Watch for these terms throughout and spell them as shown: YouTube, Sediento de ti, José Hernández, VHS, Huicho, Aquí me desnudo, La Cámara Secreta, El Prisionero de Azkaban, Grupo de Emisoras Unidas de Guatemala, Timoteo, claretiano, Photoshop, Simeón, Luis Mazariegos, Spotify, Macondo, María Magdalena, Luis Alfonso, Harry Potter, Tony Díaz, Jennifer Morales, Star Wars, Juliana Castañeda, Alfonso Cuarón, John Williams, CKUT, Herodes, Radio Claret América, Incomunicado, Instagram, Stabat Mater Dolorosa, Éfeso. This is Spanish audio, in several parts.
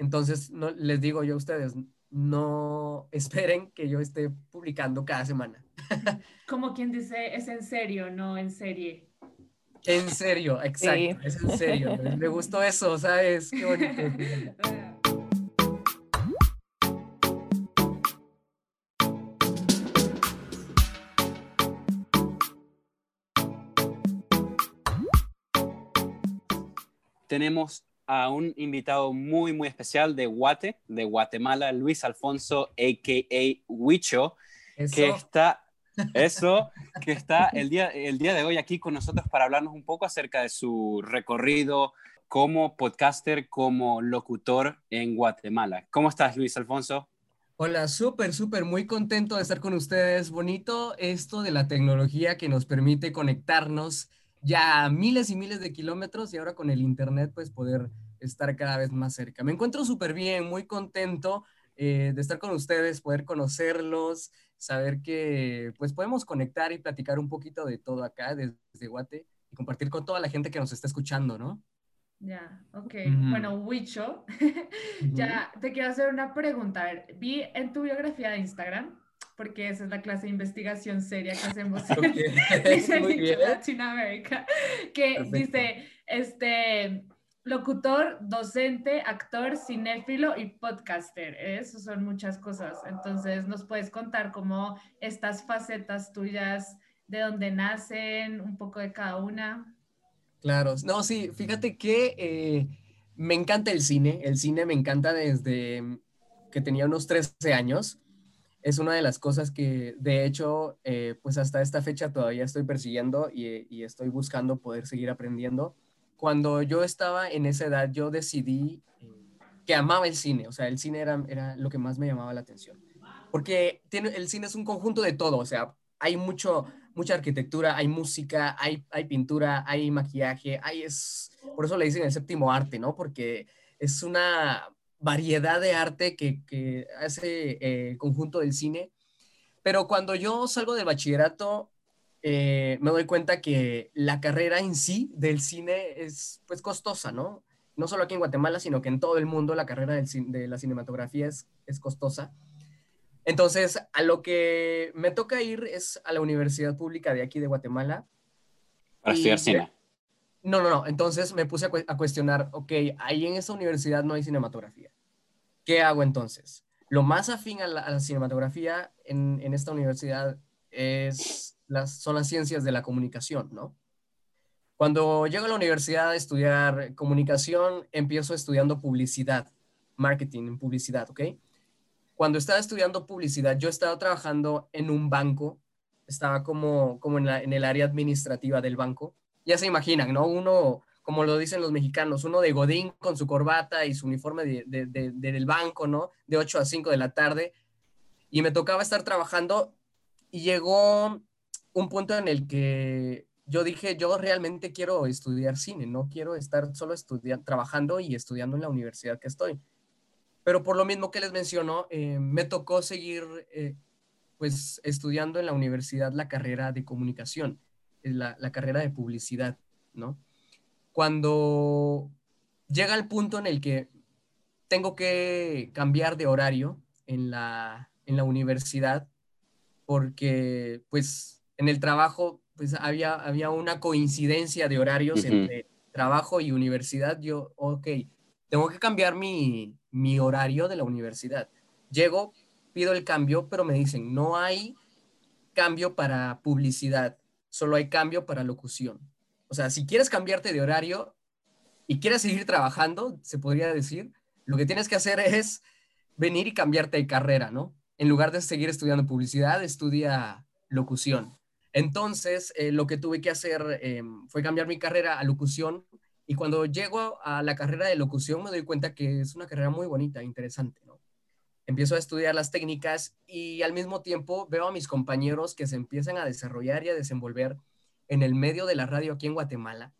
Entonces, no, les digo yo a ustedes, no esperen que yo esté publicando cada semana. Como quien dice, es en serio, no en serie. En serio, exacto, sí. Es en serio. Me gustó eso, ¿sabes? Qué bonito. Tenemos a un invitado muy, muy especial de Guatemala, Luis Alfonso, a.k.a. Huicho, que está el día de hoy aquí con nosotros para hablarnos un poco acerca de su recorrido como podcaster, como locutor en Guatemala. ¿Cómo estás, Luis Alfonso? Hola, súper, súper, muy contento de estar con ustedes. Bonito esto de la tecnología que nos permite conectarnos ya miles y miles de kilómetros, y ahora con el internet pues poder estar cada vez más cerca. Me encuentro súper bien, muy contento de estar con ustedes, poder conocerlos, saber que pues podemos conectar y platicar un poquito de todo acá desde Guate y compartir con toda la gente que nos está escuchando, ¿no? Ya, ok. Mm. Bueno, Huicho, ya te quiero hacer una pregunta. A ver, vi en tu biografía de Instagram, porque esa es la clase de investigación seria que hacemos en Latinoamérica, que perfecto. Dice, locutor, docente, actor, cinéfilo y podcaster. Eso son muchas cosas. Entonces, ¿nos puedes contar cómo estas facetas tuyas, de dónde nacen, un poco de cada una? Claro. No, sí, fíjate que me encanta el cine. El cine me encanta desde que tenía unos 13 años. Es una de las cosas que, de hecho, pues hasta esta fecha todavía estoy persiguiendo y estoy buscando poder seguir aprendiendo. Cuando yo estaba en esa edad, yo decidí que amaba el cine. O sea, el cine era lo que más me llamaba la atención. Porque el cine es un conjunto de todo. O sea, hay mucha arquitectura, hay música, hay pintura, hay maquillaje. Por eso le dicen el séptimo arte, ¿no? Porque es una variedad de arte que hace el conjunto del cine. Pero cuando yo salgo del bachillerato, me doy cuenta que la carrera en sí del cine es pues costosa, ¿no? No solo aquí en Guatemala, sino que en todo el mundo la carrera de la cinematografía es costosa. Entonces, a lo que me toca ir es a la Universidad Pública de aquí de Guatemala. Para estudiar cine. No. Entonces me puse a cuestionar, ok, ahí en esa universidad no hay cinematografía. ¿Qué hago entonces? Lo más afín a la cinematografía en esta universidad son las ciencias de la comunicación, ¿no? Cuando llego a la universidad a estudiar comunicación, empiezo estudiando publicidad, marketing en publicidad, ¿ok? Cuando estaba estudiando publicidad, yo estaba trabajando en un banco, estaba como en el área administrativa del banco. Ya se imaginan, ¿no? Uno, como lo dicen los mexicanos, uno de godín con su corbata y su uniforme del banco, ¿no? De 8 a 5 de la tarde. Y me tocaba estar trabajando y llegó un punto en el que yo dije, yo realmente quiero estudiar cine, no quiero estar solo trabajando y estudiando en la universidad que estoy. Pero por lo mismo que les menciono, me tocó seguir pues estudiando en la universidad la carrera de comunicación. La carrera de publicidad, ¿no? Cuando llega el punto en el que tengo que cambiar de horario en la universidad, porque pues en el trabajo pues había una coincidencia de horarios entre trabajo y universidad, yo, ok, tengo que cambiar mi horario de la universidad. Llego, pido el cambio, pero me dicen, no hay cambio para publicidad. Solo hay cambio para locución. O sea, si quieres cambiarte de horario y quieres seguir trabajando, se podría decir, lo que tienes que hacer es venir y cambiarte de carrera, ¿no? En lugar de seguir estudiando publicidad, estudia locución. Entonces, lo que tuve que hacer fue cambiar mi carrera a locución, y cuando llego a la carrera de locución me doy cuenta que es una carrera muy bonita, interesante, ¿no? Empiezo a estudiar las técnicas y al mismo tiempo veo a mis compañeros que se empiezan a desarrollar y a desenvolver en el medio de la radio aquí en Guatemala.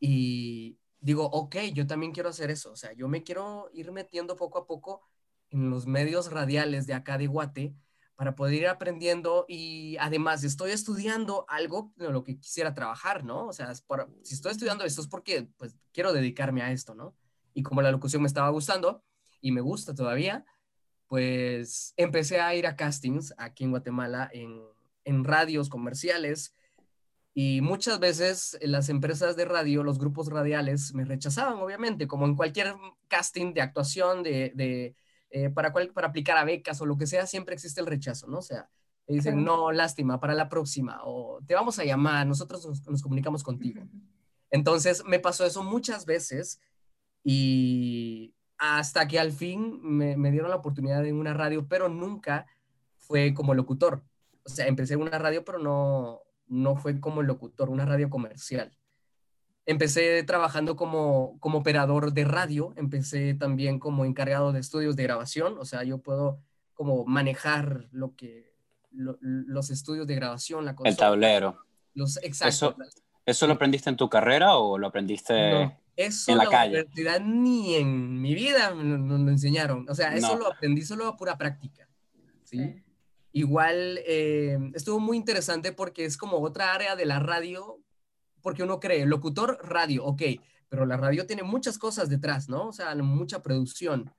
Y digo, ok, yo también quiero hacer eso. O sea, yo me quiero ir metiendo poco a poco en los medios radiales de acá de Guate para poder ir aprendiendo. Y además estoy estudiando algo en lo que quisiera trabajar, ¿no? O sea, si estoy estudiando esto es porque pues, quiero dedicarme a esto, ¿no? y como la locución me estaba gustando y me gusta todavía, pues empecé a ir a castings aquí en Guatemala en radios comerciales, y muchas veces las empresas de radio, los grupos radiales me rechazaban, obviamente, como en cualquier casting de actuación, para aplicar a becas o lo que sea, siempre existe el rechazo, ¿no? O sea, te dicen, no, lástima, para la próxima, o te vamos a llamar, nosotros nos comunicamos contigo. Entonces me pasó eso muchas veces, y hasta que al fin me dieron la oportunidad en una radio, pero nunca fue como locutor. O sea, empecé en una radio, pero no fue como locutor, una radio comercial. Empecé trabajando como operador de radio, empecé también como encargado de estudios de grabación, o sea, yo puedo como manejar los estudios de grabación, la cosa. El tablero. Exacto. ¿Eso lo aprendiste en tu carrera o lo aprendiste en la calle? No, eso en la universidad ni en mi vida nos lo enseñaron. O sea, eso lo aprendí solo a pura práctica, ¿sí? Sí. Igual estuvo muy interesante porque es como otra área de la radio, porque uno cree, locutor, radio, ok, pero la radio tiene muchas cosas detrás, ¿no? O sea, mucha producción,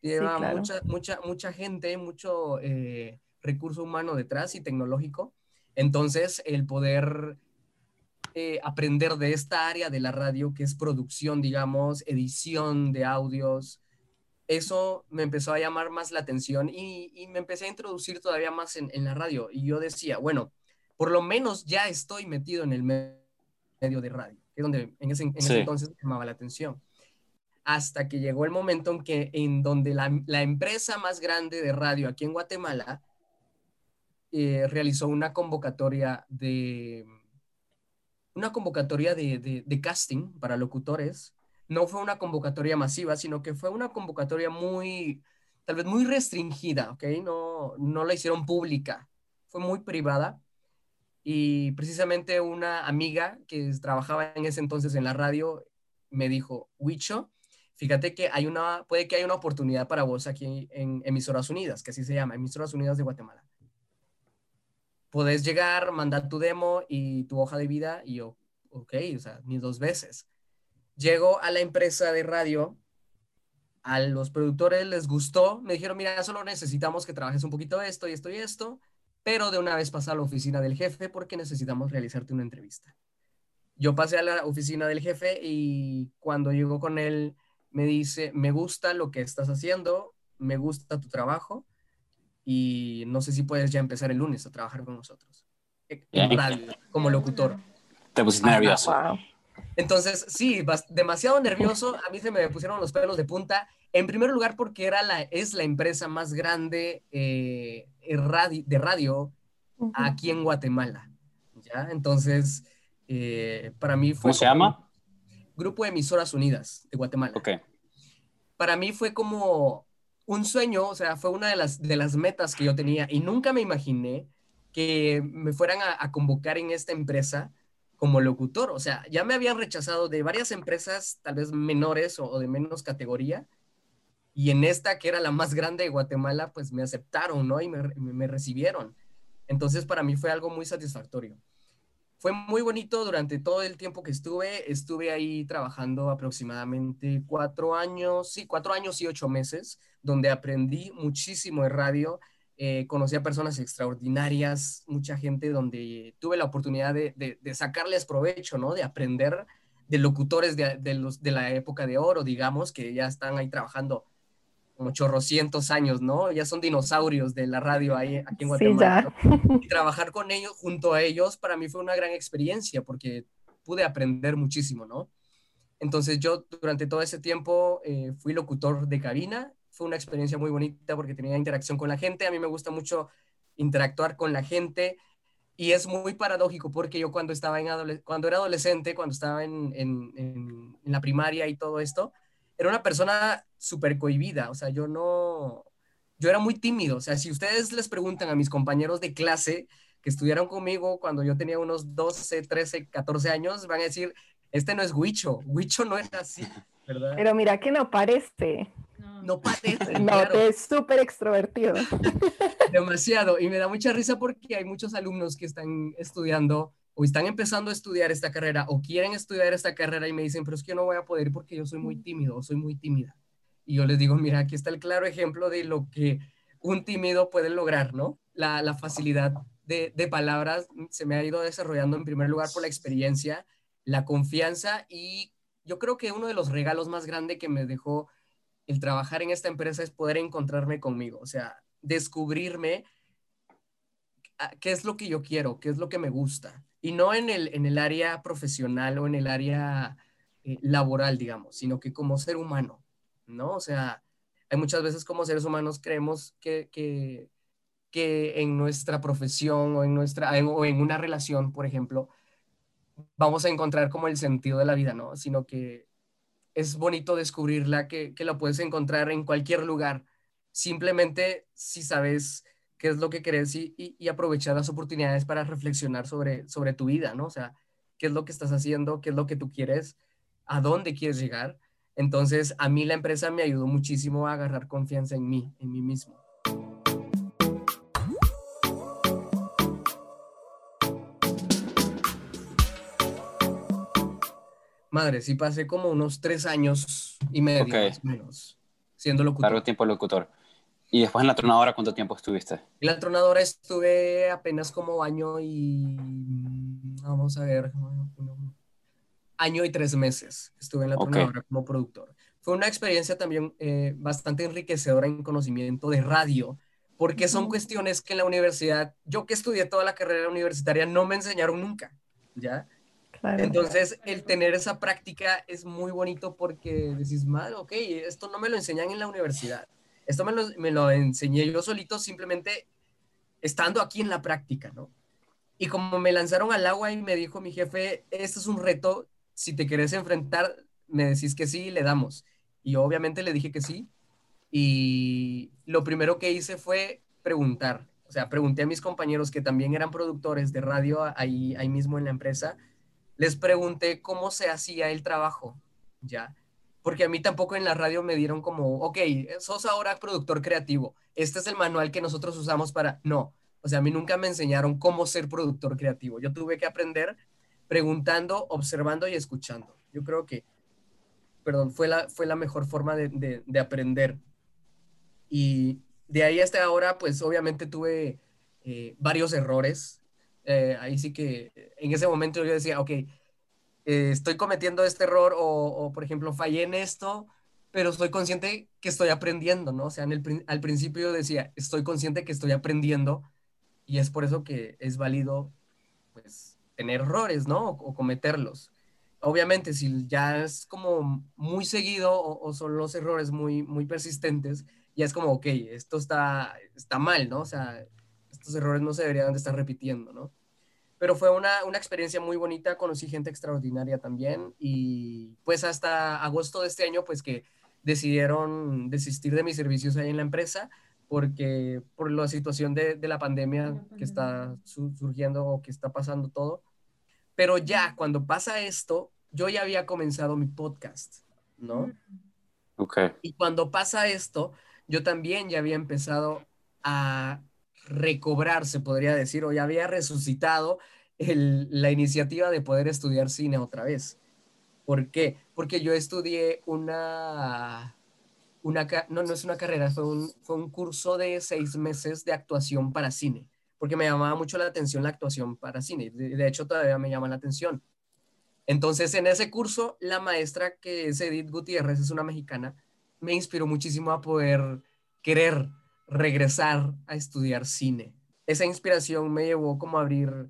lleva mucha gente, mucho recurso humano detrás y tecnológico. Entonces, el poder aprender de esta área de la radio, que es producción, digamos, edición de audios, eso me empezó a llamar más la atención y me empecé a introducir todavía más en la radio. Y yo decía, bueno, por lo menos ya estoy metido en el medio de radio, que es donde en ese entonces me llamaba la atención. Hasta que llegó el momento en donde la empresa más grande de radio aquí en Guatemala realizó una convocatoria de casting para locutores. No fue una convocatoria masiva, sino que fue una convocatoria tal vez muy restringida, ¿ok? No la hicieron pública, fue muy privada. Y precisamente una amiga que trabajaba en ese entonces en la radio me dijo, Huicho, fíjate que puede que haya una oportunidad para vos aquí en Emisoras Unidas, que así se llama, Emisoras Unidas de Guatemala. Podés llegar, mandar tu demo y tu hoja de vida, y yo, ok, o sea, ni dos veces. Llego a la empresa de radio, a los productores les gustó, me dijeron, mira, solo necesitamos que trabajes un poquito esto y esto y esto, pero de una vez pasa a la oficina del jefe porque necesitamos realizarte una entrevista. Yo pasé a la oficina del jefe y cuando llego con él me dice, me gusta lo que estás haciendo, me gusta tu trabajo y no sé si puedes ya empezar el lunes a trabajar con nosotros. En radio, como locutor. Te pusiste nervioso. Wow. Entonces, sí, demasiado nervioso, a mí se me pusieron los pelos de punta, en primer lugar porque es la empresa más grande de radio aquí en Guatemala, ¿ya? Entonces, para mí fue... ¿Cómo se llama? Grupo de Emisoras Unidas de Guatemala. Ok. Para mí fue como un sueño, o sea, fue una de las metas que yo tenía y nunca me imaginé que me fueran a convocar en esta empresa como locutor. O sea, ya me habían rechazado de varias empresas, tal vez menores o de menos categoría, y en esta, que era la más grande de Guatemala, pues me aceptaron, ¿no? Y me recibieron. Entonces, para mí fue algo muy satisfactorio. Fue muy bonito durante todo el tiempo que estuve ahí trabajando aproximadamente 4 años y 8 meses, donde aprendí muchísimo de radio. Conocí a personas extraordinarias, mucha gente donde tuve la oportunidad de sacarles provecho, ¿no? De aprender de locutores de la época de oro, digamos, que ya están ahí trabajando como 800 años, ¿no? Ya son dinosaurios de la radio aquí en Guatemala. Sí, ¿no? Y trabajar con ellos, junto a ellos, para mí fue una gran experiencia porque pude aprender muchísimo, ¿no? Entonces yo durante todo ese tiempo fui locutor de cabina. Fue una experiencia muy bonita porque tenía interacción con la gente. A mí me gusta mucho interactuar con la gente y es muy paradójico porque yo cuando era adolescente, cuando estaba en la primaria y todo esto, era una persona súper cohibida. O sea, yo era muy tímido. O sea, si ustedes les preguntan a mis compañeros de clase que estudiaron conmigo cuando yo tenía unos 12, 13, 14 años, van a decir, este no es Huicho. Huicho no es así, ¿verdad? Pero mira que no parece. No parece. No, claro. Es súper extrovertido. Demasiado. Y me da mucha risa porque hay muchos alumnos que están estudiando o están empezando a estudiar esta carrera o quieren estudiar esta carrera y me dicen, pero es que yo no voy a poder porque yo soy muy tímido o soy muy tímida. Y yo les digo, mira, aquí está el claro ejemplo de lo que un tímido puede lograr, ¿no? La facilidad de palabras se me ha ido desarrollando en primer lugar por la experiencia, la confianza, y yo creo que uno de los regalos más grandes que me dejó el trabajar en esta empresa es poder encontrarme conmigo, o sea, descubrirme qué es lo que yo quiero, qué es lo que me gusta, y no en el área profesional o en el área laboral, digamos, sino que como ser humano, ¿no? O sea, hay muchas veces como seres humanos creemos que en nuestra profesión o en una relación, por ejemplo, vamos a encontrar como el sentido de la vida, ¿no? Sino que es bonito descubrirla, que la puedes encontrar en cualquier lugar, simplemente si sabes qué es lo que querés y aprovechar las oportunidades para reflexionar sobre tu vida, ¿no? O sea, qué es lo que estás haciendo, qué es lo que tú quieres, a dónde quieres llegar. Entonces, a mí la empresa me ayudó muchísimo a agarrar confianza en mí mismo. Madre, sí pasé como unos 3 años y medio, más o menos, siendo locutor. Largo tiempo locutor. Y después en La Tronadora, ¿cuánto tiempo estuviste? En La Tronadora estuve apenas como año y 3 meses estuve en La Tronadora como productor. Fue una experiencia también bastante enriquecedora en conocimiento de radio, porque son cuestiones que en la universidad, yo que estudié toda la carrera universitaria, no me enseñaron nunca, ¿ya? Entonces, el tener esa práctica es muy bonito porque decís, madre, ok, esto no me lo enseñan en la universidad. Esto me lo enseñé yo solito, simplemente estando aquí en la práctica, ¿no? Y como me lanzaron al agua y me dijo mi jefe, este es un reto, si te querés enfrentar, me decís que sí y le damos. Y yo obviamente le dije que sí. Y lo primero que hice fue preguntar. O sea, pregunté a mis compañeros que también eran productores de radio ahí mismo en la empresa. Les pregunté cómo se hacía el trabajo, ¿ya? Porque a mí tampoco en la radio me dieron como, ok, sos ahora productor creativo, este es el manual que nosotros usamos para... No, o sea, a mí nunca me enseñaron cómo ser productor creativo. Yo tuve que aprender preguntando, observando y escuchando. Yo creo que, fue la mejor forma de aprender. Y de ahí hasta ahora, pues obviamente tuve varios errores. Ahí sí que en ese momento yo decía, ok, estoy cometiendo este error o, por ejemplo, fallé en esto, pero estoy consciente que estoy aprendiendo, ¿no? O sea, al principio yo decía, estoy consciente que estoy aprendiendo y es por eso que es válido, pues, tener errores, ¿no? O cometerlos. Obviamente, si ya es como muy seguido o son los errores muy, muy persistentes, ya es como, ok, esto está mal, ¿no? O sea, estos errores no se deberían de estar repitiendo, ¿no? Pero fue una experiencia muy bonita, conocí gente extraordinaria también y pues hasta agosto de este año pues que decidieron desistir de mis servicios ahí en la empresa porque por la situación de la pandemia que está surgiendo o que está pasando todo. Pero ya cuando pasa esto, yo ya había comenzado mi podcast, ¿no? Okay. Y cuando pasa esto, yo también ya había empezado a recobrar, se podría decir, o ya había resucitado la iniciativa de poder estudiar cine otra vez. ¿Por qué? Porque yo estudié no es una carrera, fue un curso de 6 meses de actuación para cine, porque me llamaba mucho la atención la actuación para cine, de hecho todavía me llama la atención. Entonces en ese curso la maestra, que es Edith Gutiérrez, es una mexicana, me inspiró muchísimo a poder querer regresar a estudiar cine. Esa inspiración me llevó como a abrir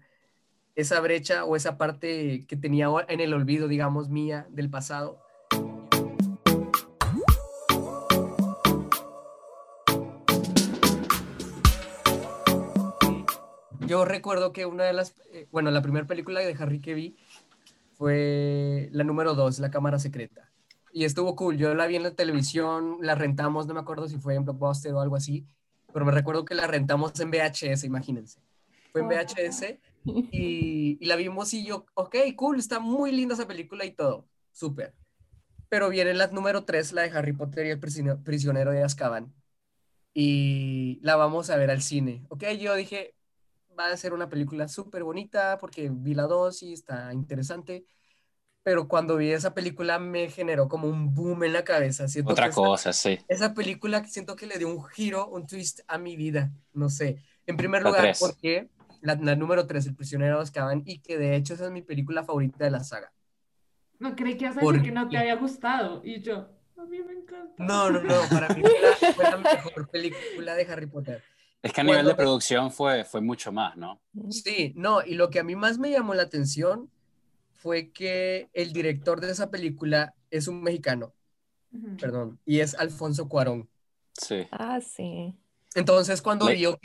esa brecha o esa parte que tenía en el olvido, digamos, mía del pasado. Yo recuerdo que la primera película de Harry que vi fue la número 2, La Cámara Secreta. Y estuvo cool, yo la vi en la televisión, la rentamos, no me acuerdo si fue en Blockbuster o algo así, pero me recuerdo que la rentamos en VHS, imagínense. Fue en VHS y la vimos y yo, ok, cool, está muy linda esa película y todo, súper. Pero viene la número 3, la de Harry Potter y El Prisionero de Azkaban. Y la vamos a ver al cine. Ok, yo dije, va a ser una película súper bonita porque vi la 2 y está interesante. Pero cuando vi esa película me generó como un boom en la cabeza. Siento Otra cosa, sí. Esa película siento que le dio un giro, un twist a mi vida. No sé. En primer lugar, porque la número 3, El Prisionero de Azkaban, y que de hecho esa es mi película favorita de la saga. No, creí que ibas a decir que no te había gustado. Y yo, a mí me encanta. No. Para mí fue la mejor película de Harry Potter. Es que a nivel de producción fue mucho más, ¿no? Sí, no. Y lo que a mí más me llamó la atención fue que el director de esa película es un mexicano, perdón, y es Alfonso Cuarón. Sí. Ah, sí. Entonces, cuando yo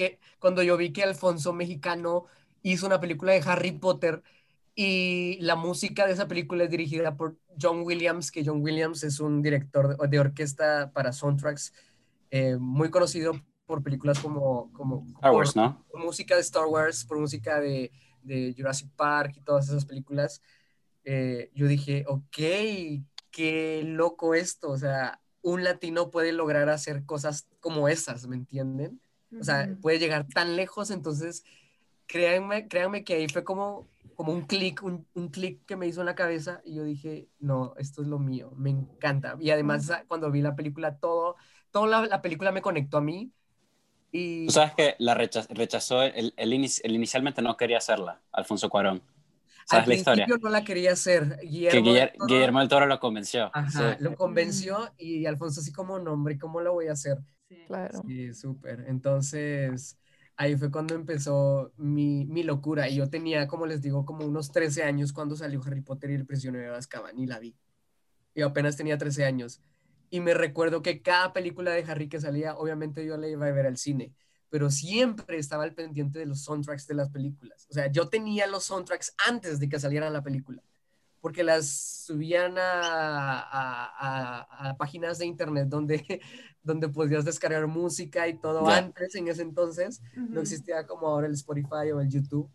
vi que Alfonso mexicano hizo una película de Harry Potter y la música de esa película es dirigida por John Williams, que John Williams es un director de orquesta para soundtracks muy conocido por películas como Star Wars, ¿no? Por música de Star Wars, por música de Jurassic Park y todas esas películas. Yo dije, ok, qué loco esto, o sea, un latino puede lograr hacer cosas como esas, ¿me entienden? O sea, puede llegar tan lejos. Entonces, créanme que ahí fue como un clic que me hizo en la cabeza y yo dije, no, esto es lo mío, me encanta. Y además, cuando vi la película, toda la película me conectó a mí. Y... Tú sabes que la rechazó, el inicialmente no quería hacerla, Alfonso Cuarón. ¿Sabes la historia? Al principio no la quería hacer. Guillermo del Toro lo convenció. Ajá, sí. Lo convenció y Alfonso así como, no, hombre, ¿cómo lo voy a hacer? Sí, claro. Sí, súper. Entonces, ahí fue cuando empezó mi locura. Y yo tenía, como les digo, como unos 13 años cuando salió Harry Potter y El Prisionero de Azkaban y la vi. Yo apenas tenía 13 años. Y me recuerdo que cada película de Harry que salía, obviamente yo la iba a ver al cine, pero siempre estaba al pendiente de los soundtracks de las películas. O sea, yo tenía los soundtracks antes de que salieran la película, porque las subían a páginas de internet donde podías descargar música y todo antes, en ese entonces. No existía como ahora el Spotify o el YouTube,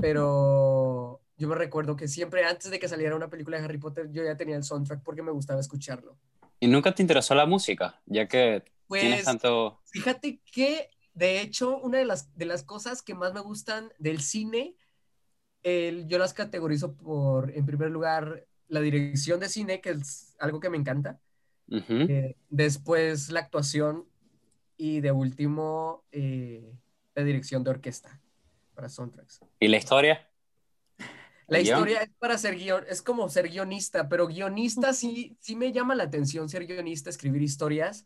pero yo me recuerdo que siempre antes de que saliera una película de Harry Potter, yo ya tenía el soundtrack porque me gustaba escucharlo. ¿Y nunca te interesó la música? Ya que pues, tienes tanto... Fíjate que, de hecho, una de las cosas que más me gustan del cine, yo las categorizo por, en primer lugar, la dirección de cine, que es algo que me encanta. Uh-huh. Después, la actuación. Y de último, la dirección de orquesta para soundtracks. ¿Y la historia? La historia es para ser guionista, pero guionista sí me llama la atención ser guionista, escribir historias,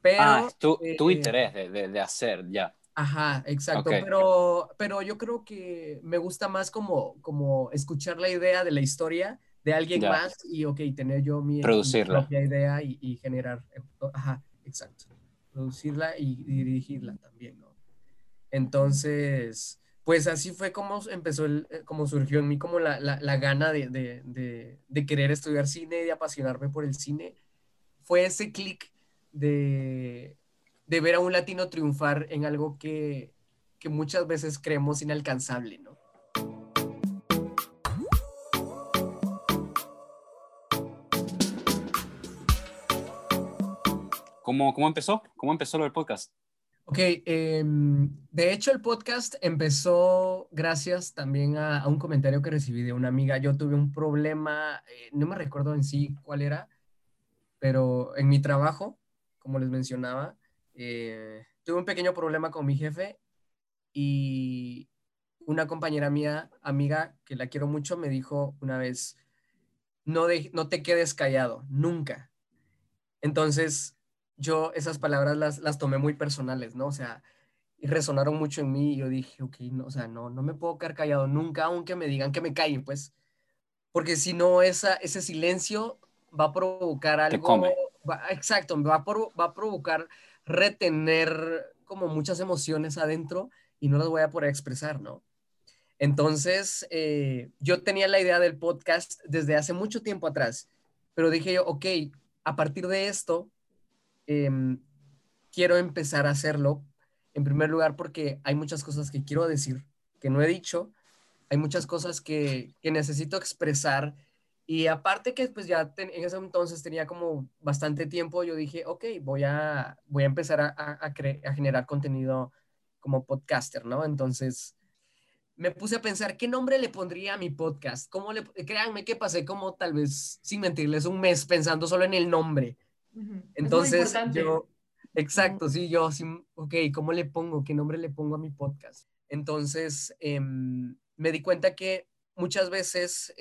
pero... Ah, es tu interés de hacer, ya. Ajá, exacto, okay. pero yo creo que me gusta más como escuchar la idea de la historia de alguien más y, ok, tener yo mi propia idea y generar... Ajá, exacto, producirla y dirigirla también, ¿no? Entonces... Pues así fue como empezó, como surgió en mí como la gana de querer estudiar cine, de apasionarme por el cine. Fue ese clic de ver a un latino triunfar en algo que muchas veces creemos inalcanzable, ¿no? ¿Cómo empezó? ¿Cómo empezó lo del podcast? Ok, de hecho el podcast empezó gracias también a un comentario que recibí de una amiga. Yo tuve un problema, no me recuerdo en sí cuál era, pero en mi trabajo, como les mencionaba, tuve un pequeño problema con mi jefe y una compañera mía, amiga, que la quiero mucho, me dijo una vez, no te quedes callado, nunca. Entonces... yo esas palabras las tomé muy personales, ¿no? O sea, y resonaron mucho en mí y yo dije, ok, no, o sea, no me puedo quedar callado nunca, aunque me digan que me calle, pues, porque si no, ese silencio va a provocar algo... Te come. Va a provocar retener como muchas emociones adentro y no las voy a poder expresar, ¿no? Entonces, yo tenía la idea del podcast desde hace mucho tiempo atrás, pero dije yo, ok, a partir de esto... quiero empezar a hacerlo, en primer lugar porque hay muchas cosas que quiero decir que no he dicho, hay muchas cosas que necesito expresar y aparte que pues ya en ese entonces tenía como bastante tiempo, yo dije ok, voy a empezar a generar contenido como podcaster, ¿no? Entonces me puse a pensar qué nombre le pondría a mi podcast. Créanme que pasé como, tal vez, sin mentirles, un mes pensando solo en el nombre. Uh-huh. Entonces yo, exacto, sí, yo, sí, ok, ¿cómo le pongo? ¿Qué nombre le pongo a mi podcast? Entonces me di cuenta que muchas veces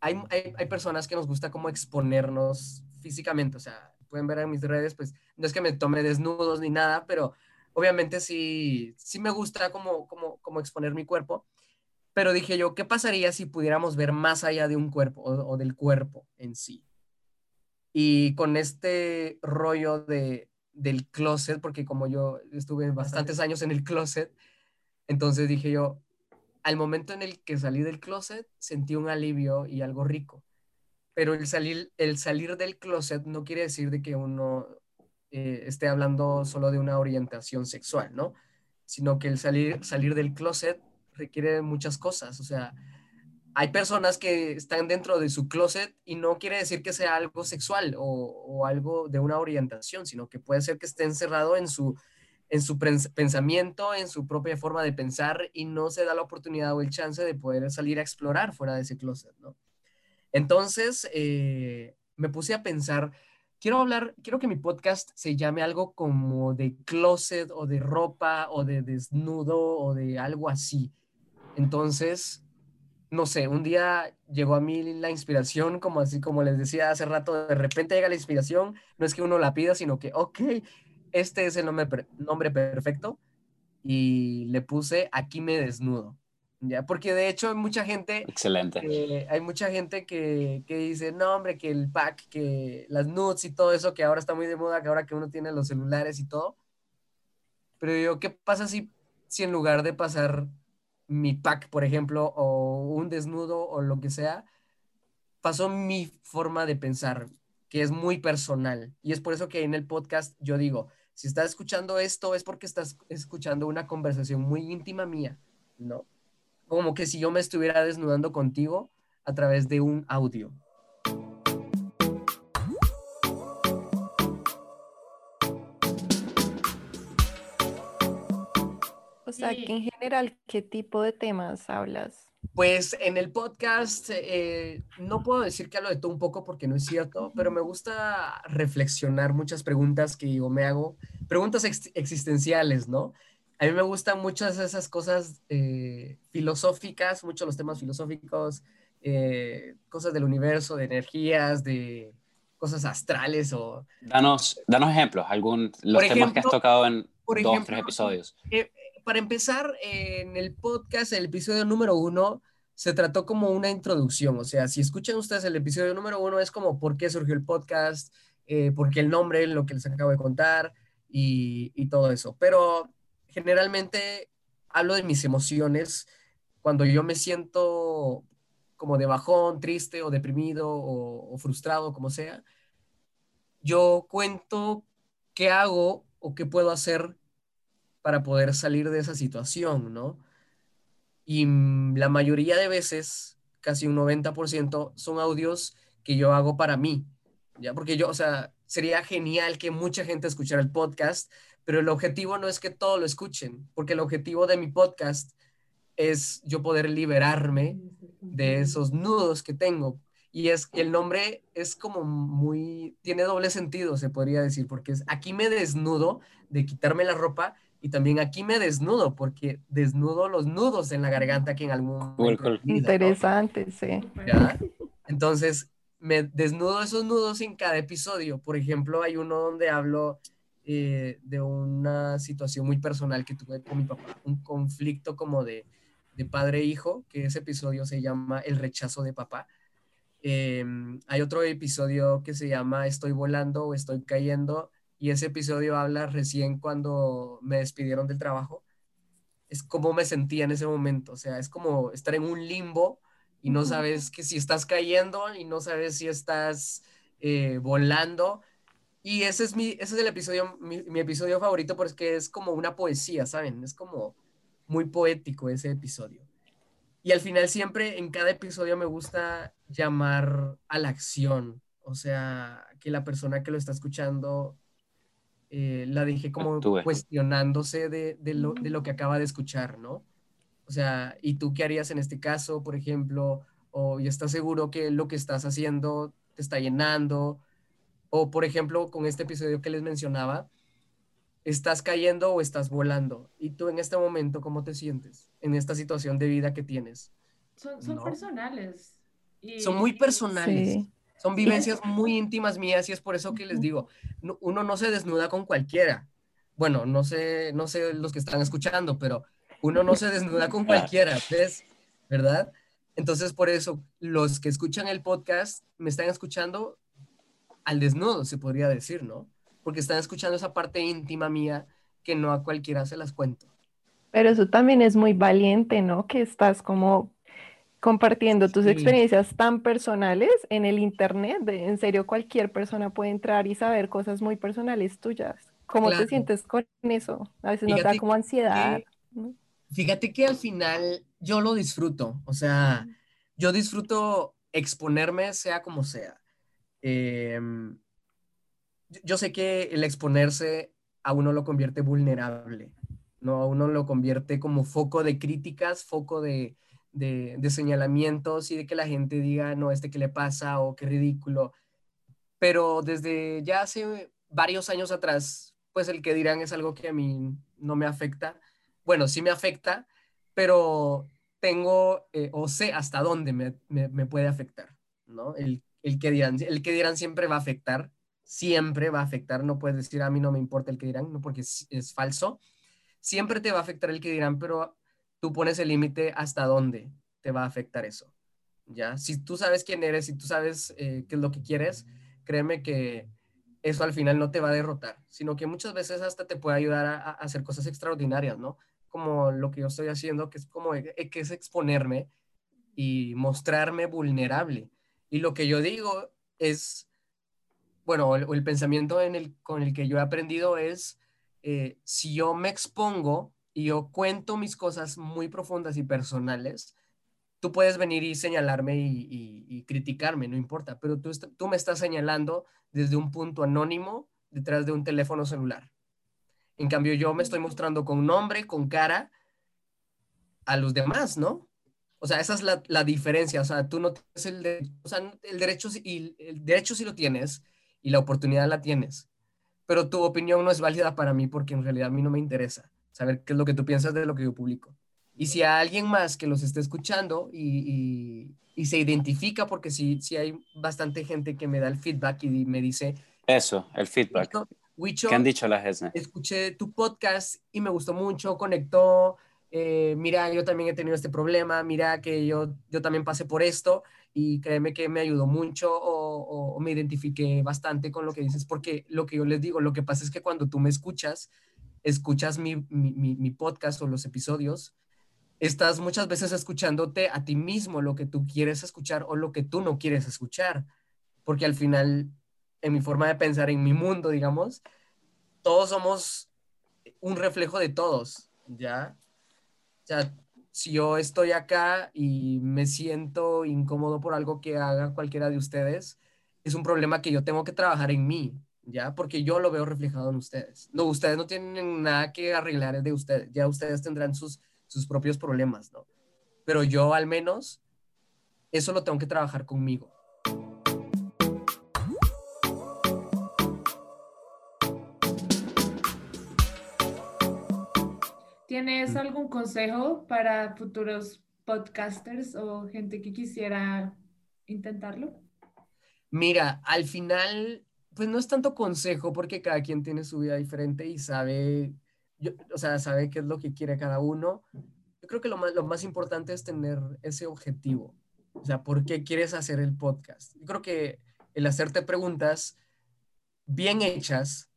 hay personas que nos gusta como exponernos físicamente, o sea, pueden ver en mis redes, pues no es que me tome desnudos ni nada, pero obviamente sí me gusta como exponer mi cuerpo, pero dije yo, ¿qué pasaría si pudiéramos ver más allá de un cuerpo o del cuerpo en sí? Y con este rollo del closet, porque como yo estuve bastantes años en el closet, entonces dije yo, al momento en el que salí del closet sentí un alivio y algo rico. Pero el salir del closet no quiere decir de que uno esté hablando solo de una orientación sexual, ¿no? Sino que el salir del closet requiere muchas cosas. O sea, hay personas que están dentro de su closet y no quiere decir que sea algo sexual o algo de una orientación, sino que puede ser que esté encerrado en su pensamiento, en su propia forma de pensar, y no se da la oportunidad o el chance de poder salir a explorar fuera de ese closet, ¿no? Entonces me puse a pensar, quiero que mi podcast se llame algo como de closet o de ropa o de desnudo o de algo así. Entonces, no sé, un día llegó a mí la inspiración, como así como les decía hace rato, de repente llega la inspiración, no es que uno la pida, sino que ok, este es el nombre perfecto, y le puse Aquí Me Desnudo. Ya, porque de hecho hay mucha gente, excelente, que dice, no hombre, que el pack, que las nudes y todo eso, que ahora está muy de moda, que ahora que uno tiene los celulares y todo. Pero yo, ¿qué pasa si en lugar de pasar mi pack, por ejemplo, o un desnudo o lo que sea, pasó mi forma de pensar, que es muy personal? Y es por eso que en el podcast yo digo, si estás escuchando esto es porque estás escuchando una conversación muy íntima mía, ¿no? Como que si yo me estuviera desnudando contigo a través de un audio. O sea, que en general, ¿qué tipo de temas hablas? Pues en el podcast no puedo decir que hablo de todo un poco porque no es cierto, pero me gusta reflexionar muchas preguntas que yo me hago, preguntas existenciales, ¿no? A mí me gustan muchas esas cosas filosóficas, muchos los temas filosóficos, cosas del universo, de energías, de cosas astrales o... Danos ejemplos, temas que has tocado en tres episodios. Para empezar, en el podcast, el episodio número 1, se trató como una introducción. O sea, si escuchan ustedes el episodio número 1, es como por qué surgió el podcast, por qué el nombre, lo que les acabo de contar y todo eso. Pero... generalmente hablo de mis emociones cuando yo me siento como de bajón, triste o deprimido o frustrado, como sea. Yo cuento qué hago o qué puedo hacer para poder salir de esa situación, ¿no? Y la mayoría de veces, casi un 90%, son audios que yo hago para mí, ¿ya? Porque yo, o sea, sería genial que mucha gente escuchara el podcast, pero el objetivo no es que todos lo escuchen, porque el objetivo de mi podcast es yo poder liberarme de esos nudos que tengo. Y es que el nombre es como muy... tiene doble sentido, se podría decir, porque es Aquí Me Desnudo, de quitarme la ropa, y también Aquí Me Desnudo, porque desnudo los nudos en la garganta que en algún momento... Cool. Interesante, sí. ¿Ya? Entonces, me desnudo esos nudos en cada episodio. Por ejemplo, hay uno donde hablo... de una situación muy personal que tuve con mi papá, un conflicto como de padre e hijo, que ese episodio se llama El Rechazo de Papá. Hay otro episodio que se llama Estoy Volando o Estoy Cayendo, y ese episodio habla recién cuando me despidieron del trabajo, es cómo me sentía en ese momento. O sea, es como estar en un limbo y no sabes que si estás cayendo y no sabes si estás volando. Y ese es el episodio, mi episodio favorito, porque es como una poesía, ¿saben? Es como muy poético ese episodio. Y al final siempre, en cada episodio, me gusta llamar a la acción. O sea, que la persona que lo está escuchando la dejé como cuestionándose de lo que acaba de escuchar, ¿no? O sea, ¿y tú qué harías en este caso, por ejemplo? ¿O ya estás seguro que lo que estás haciendo te está llenando? O, por ejemplo, con este episodio que les mencionaba, ¿estás cayendo o estás volando? ¿Y tú en este momento cómo te sientes en esta situación de vida que tienes? Son personales. Y... son muy personales. Sí. Son vivencias muy íntimas mías y es por eso que les digo, uno no se desnuda con cualquiera. Bueno, no sé los que están escuchando, pero uno no se desnuda con cualquiera, ¿ves? ¿Verdad? Entonces, por eso, los que escuchan el podcast me están escuchando al desnudo, se podría decir, ¿no? Porque están escuchando esa parte íntima mía que no a cualquiera se las cuento. Pero eso también es muy valiente, ¿no? Que estás como... compartiendo tus experiencias tan personales en el internet, en serio cualquier persona puede entrar y saber cosas muy personales tuyas. ¿Cómo te sientes con eso? A veces nos da como ansiedad. Fíjate que al final yo lo disfruto, o sea, yo disfruto exponerme sea como sea. Yo sé que el exponerse a uno lo convierte vulnerable, ¿no? A uno lo convierte como foco de críticas, foco de señalamientos y de que la gente diga, no, ¿qué le pasa? O qué ridículo. Pero desde ya hace varios años atrás, pues el que dirán es algo que a mí no me afecta. Bueno, sí me afecta, pero tengo, o sé hasta dónde me puede afectar, ¿no? El que dirán siempre va a afectar, no puedes decir, a mí no me importa el que dirán, no, porque es falso. Siempre te va a afectar el que dirán, pero... tú pones el límite hasta dónde te va a afectar eso, ¿ya? Si tú sabes quién eres, si tú sabes qué es lo que quieres, créeme que eso al final no te va a derrotar, sino que muchas veces hasta te puede ayudar a hacer cosas extraordinarias, ¿no? Como lo que yo estoy haciendo, que es como que es exponerme y mostrarme vulnerable. Y lo que yo digo es, bueno, el pensamiento con el que yo he aprendido es, si yo me expongo, y yo cuento mis cosas muy profundas y personales, tú puedes venir y señalarme y criticarme, no importa, pero tú me estás señalando desde un punto anónimo detrás de un teléfono celular. En cambio, yo me estoy mostrando con nombre, con cara a los demás, ¿no? O sea, esa es la diferencia. O sea, tú no tienes el derecho sí lo tienes y la oportunidad la tienes, pero tu opinión no es válida para mí porque en realidad a mí no me interesa saber qué es lo que tú piensas de lo que yo publico. Y si hay alguien más que los esté escuchando y se identifica, porque sí hay bastante gente que me da el feedback y me dice... eso, el feedback. Huicho, ¿qué han dicho la gente? Escuché tu podcast y me gustó mucho, conectó, mira, yo también he tenido este problema, mira que yo también pasé por esto y créeme que me ayudó mucho o me identifiqué bastante con lo que dices, porque lo que yo les digo, lo que pasa es que cuando tú me escuchas mi podcast o los episodios, estás muchas veces escuchándote a ti mismo, lo que tú quieres escuchar o lo que tú no quieres escuchar, porque al final, en mi forma de pensar, en mi mundo, digamos, todos somos un reflejo de todos, ¿ya? O sea, si yo estoy acá y me siento incómodo por algo que haga cualquiera de ustedes, es un problema que yo tengo que trabajar en mí, ¿ya? Porque yo lo veo reflejado en ustedes. No, ustedes no tienen nada que arreglar de ustedes. Ya ustedes tendrán sus propios problemas, ¿no? Pero yo, al menos, eso lo tengo que trabajar conmigo. ¿Tienes algún consejo para futuros podcasters o gente que quisiera intentarlo? Mira, al final... pues no es tanto consejo porque cada quien tiene su vida diferente y sabe qué es lo que quiere cada uno. Yo creo que lo más importante es tener ese objetivo. O sea, ¿por qué quieres hacer el podcast? Yo creo que el hacerte preguntas bien hechas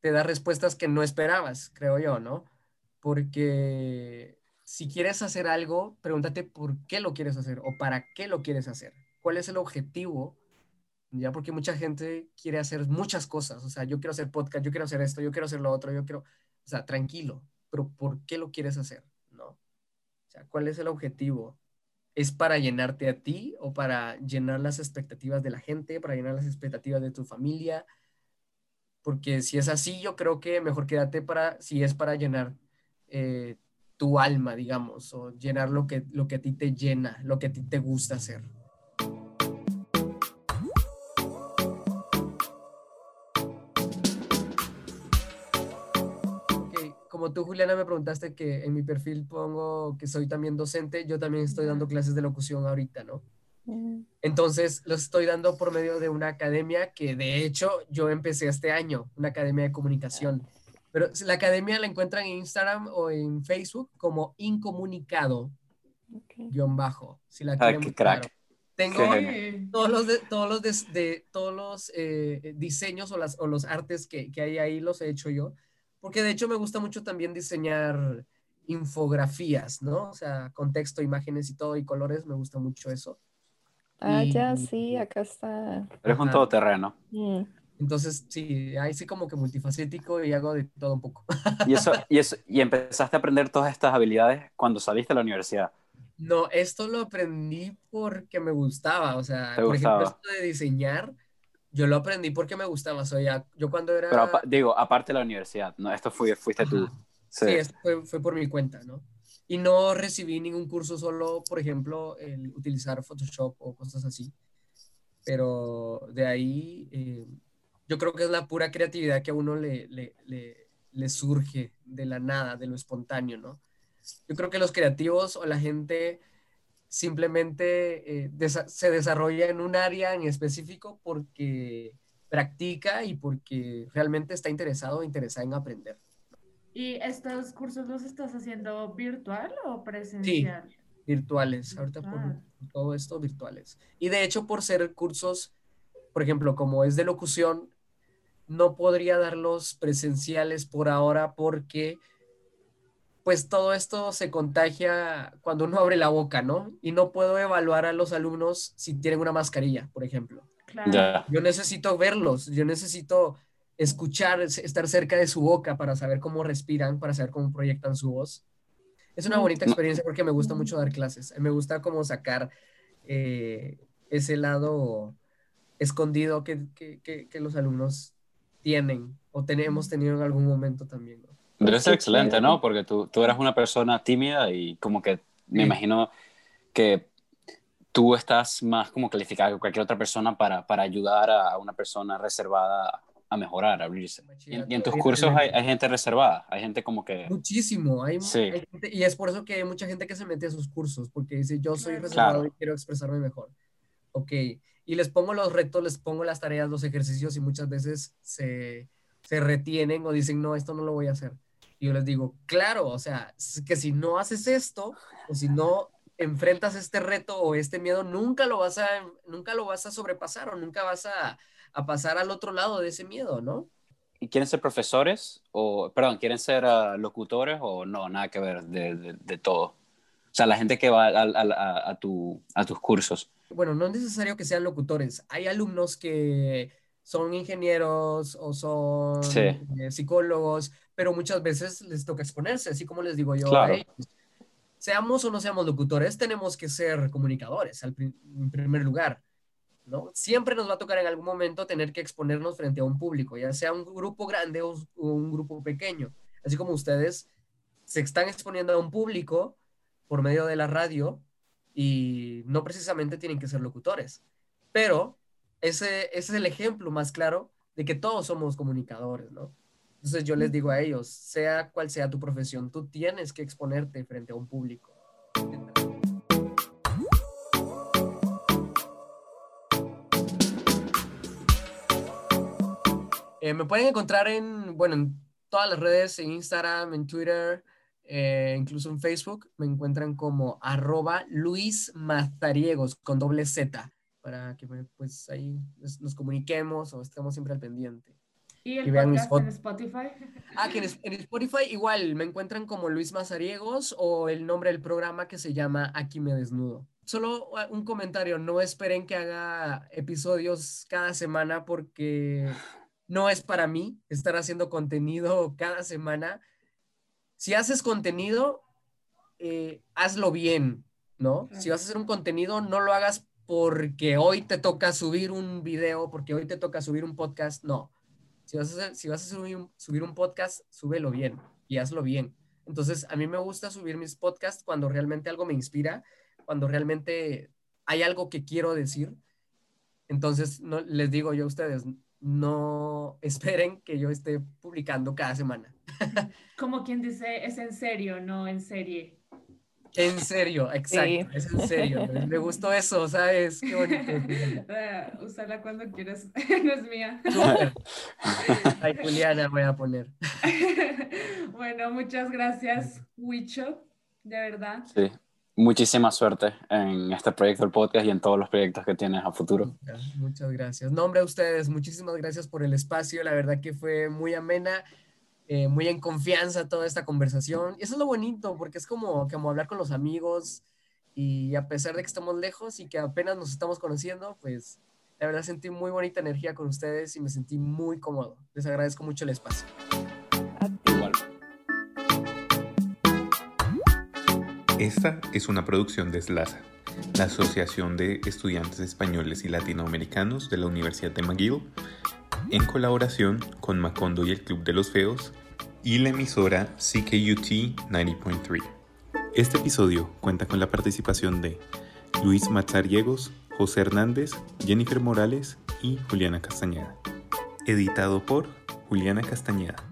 te da respuestas que no esperabas, creo yo, ¿no? Porque si quieres hacer algo, pregúntate por qué lo quieres hacer o para qué lo quieres hacer. ¿Cuál es el objetivo? Ya, porque mucha gente quiere hacer muchas cosas, o sea, yo quiero hacer podcast, yo quiero hacer esto, yo quiero hacer lo otro, o sea, tranquilo, pero ¿por qué lo quieres hacer? ¿No? O sea, ¿cuál es el objetivo? ¿Es para llenarte a ti o para llenar las expectativas de la gente, para llenar las expectativas de tu familia? porque si es así, yo creo que mejor quédate para, si es para llenar tu alma, digamos, o llenar lo que a ti te llena, lo que a ti te gusta hacer. Como tú, Juliana, me preguntaste que en mi perfil pongo que soy también docente, yo también estoy dando clases de locución ahorita, ¿no? Entonces, los estoy dando por medio de una academia que, de hecho, yo empecé este año, una academia de comunicación. Pero la academia la encuentran en Instagram o en Facebook como Incomunicado, _. Si la quieren, qué crack. Claro. Tengo todos los diseños o los artes que hay ahí los he hecho yo. Porque de hecho me gusta mucho también diseñar infografías, ¿no? O sea, con texto, imágenes y todo, y colores, me gusta mucho eso. Ya, sí, acá está. Eres un todoterreno. Entonces, sí, ahí sí como que multifacético y hago de todo un poco. ¿Y empezaste a aprender todas estas habilidades cuando saliste de la universidad? No, esto lo aprendí porque me gustaba. O sea, por ejemplo, esto de diseñar... Yo lo aprendí porque me gustaba, yo cuando era... Pero aparte de la universidad, ¿no? Esto fuiste tú. Sí, esto fue por mi cuenta, ¿no? Y no recibí ningún curso, solo, por ejemplo, el utilizar Photoshop o cosas así. Pero de ahí, yo creo que es la pura creatividad que a uno le surge de la nada, de lo espontáneo, ¿no? Yo creo que los creativos o la gente... simplemente se desarrolla en un área en específico porque practica y porque realmente está interesado o interesada en aprender. ¿Y estos cursos los estás haciendo virtual o presencial? Sí, virtuales. Ahorita por todo esto, virtuales. Y de hecho, por ser cursos, por ejemplo, como es de locución, no podría darlos presenciales por ahora porque... pues todo esto se contagia cuando uno abre la boca, ¿no? Y no puedo evaluar a los alumnos si tienen una mascarilla, por ejemplo. Claro. Yeah. Yo necesito verlos, yo necesito escuchar, estar cerca de su boca para saber cómo respiran, para saber cómo proyectan su voz. Es una bonita experiencia porque me gusta mucho dar clases. Me gusta como sacar ese lado escondido que los alumnos tienen o hemos tenido en algún momento también, ¿no? Debe ser excelente, ¿no? Porque tú eras una persona tímida y como que me imagino que tú estás más como calificada que cualquier otra persona para ayudar a una persona reservada a mejorar, a abrirse. Y en tus cursos hay gente reservada, hay gente como que... Muchísimo, hay gente, y es por eso que hay mucha gente que se mete a sus cursos, porque dice, yo soy reservado y quiero expresarme mejor. Ok, y les pongo los retos, les pongo las tareas, los ejercicios y muchas veces se retienen o dicen, no, esto no lo voy a hacer. Y yo les digo, claro, o sea, que si no haces esto, o si no enfrentas este reto o este miedo, nunca lo vas a sobrepasar o nunca vas a pasar al otro lado de ese miedo, ¿no? ¿Y quieren ser profesores? ¿Quieren ser locutores o no? Nada que ver de todo. O sea, la gente que va a tus cursos. Bueno, no es necesario que sean locutores. Hay alumnos que... son ingenieros o son psicólogos, pero muchas veces les toca exponerse, así como les digo yo. Claro. Seamos o no seamos locutores, tenemos que ser comunicadores en primer lugar, ¿no? Siempre nos va a tocar en algún momento tener que exponernos frente a un público, ya sea un grupo grande o un grupo pequeño. Así como ustedes se están exponiendo a un público por medio de la radio y no precisamente tienen que ser locutores, pero... Ese es el ejemplo más claro de que todos somos comunicadores, ¿no? Entonces yo les digo a ellos, sea cual sea tu profesión, tú tienes que exponerte frente a un público. Me pueden encontrar en todas las redes, en Instagram, en Twitter, incluso en Facebook. Me encuentran como @LuisMazariegos con doble Z. Para que pues ahí nos comuniquemos o estemos siempre al pendiente. ¿Y el podcast en Spotify? En Spotify igual, me encuentran como Luis Mazariegos o el nombre del programa que se llama Aquí me desnudo. Solo un comentario, no esperen que haga episodios cada semana porque no es para mí estar haciendo contenido cada semana. Si haces contenido, hazlo bien, ¿no? Claro. Si vas a hacer un contenido, no lo hagas porque hoy te toca subir un video, porque hoy te toca subir un podcast, no. si vas a subir un podcast, súbelo bien y hazlo bien. Entonces, a mí me gusta subir mis podcasts cuando realmente algo me inspira, cuando realmente hay algo que quiero decir. Entonces, no, les digo yo a ustedes, no esperen que yo esté publicando cada semana. Como quien dice, es en serio, no en serie. En serio, exacto, sí. Es en serio. Me gustó eso, ¿sabes? Qué bonito. Úsala cuando quieras, no es mía. Super. Ay, Juliana, voy a poner. Bueno, muchas gracias, Huicho, de verdad. Sí, muchísima suerte en este proyecto del podcast y en todos los proyectos que tienes a futuro. Muchas gracias. No, hombre, a ustedes, muchísimas gracias por el espacio, la verdad que fue muy amena. Muy en confianza toda esta conversación. Eso es lo bonito, porque es como hablar con los amigos, y a pesar de que estamos lejos y que apenas nos estamos conociendo, pues la verdad sentí muy bonita energía con ustedes y me sentí muy cómodo. Les agradezco mucho el espacio. Igual. Esta es una producción de Slaza, la Asociación de Estudiantes Españoles y Latinoamericanos de la Universidad de McGill, en colaboración con Macondo y el Club de los Feos y la emisora CKUT 90.3. Este episodio cuenta con la participación de Luis Mazariegos, José Hernández, Jennifer Morales y Juliana Castañeda. Editado por Juliana Castañeda.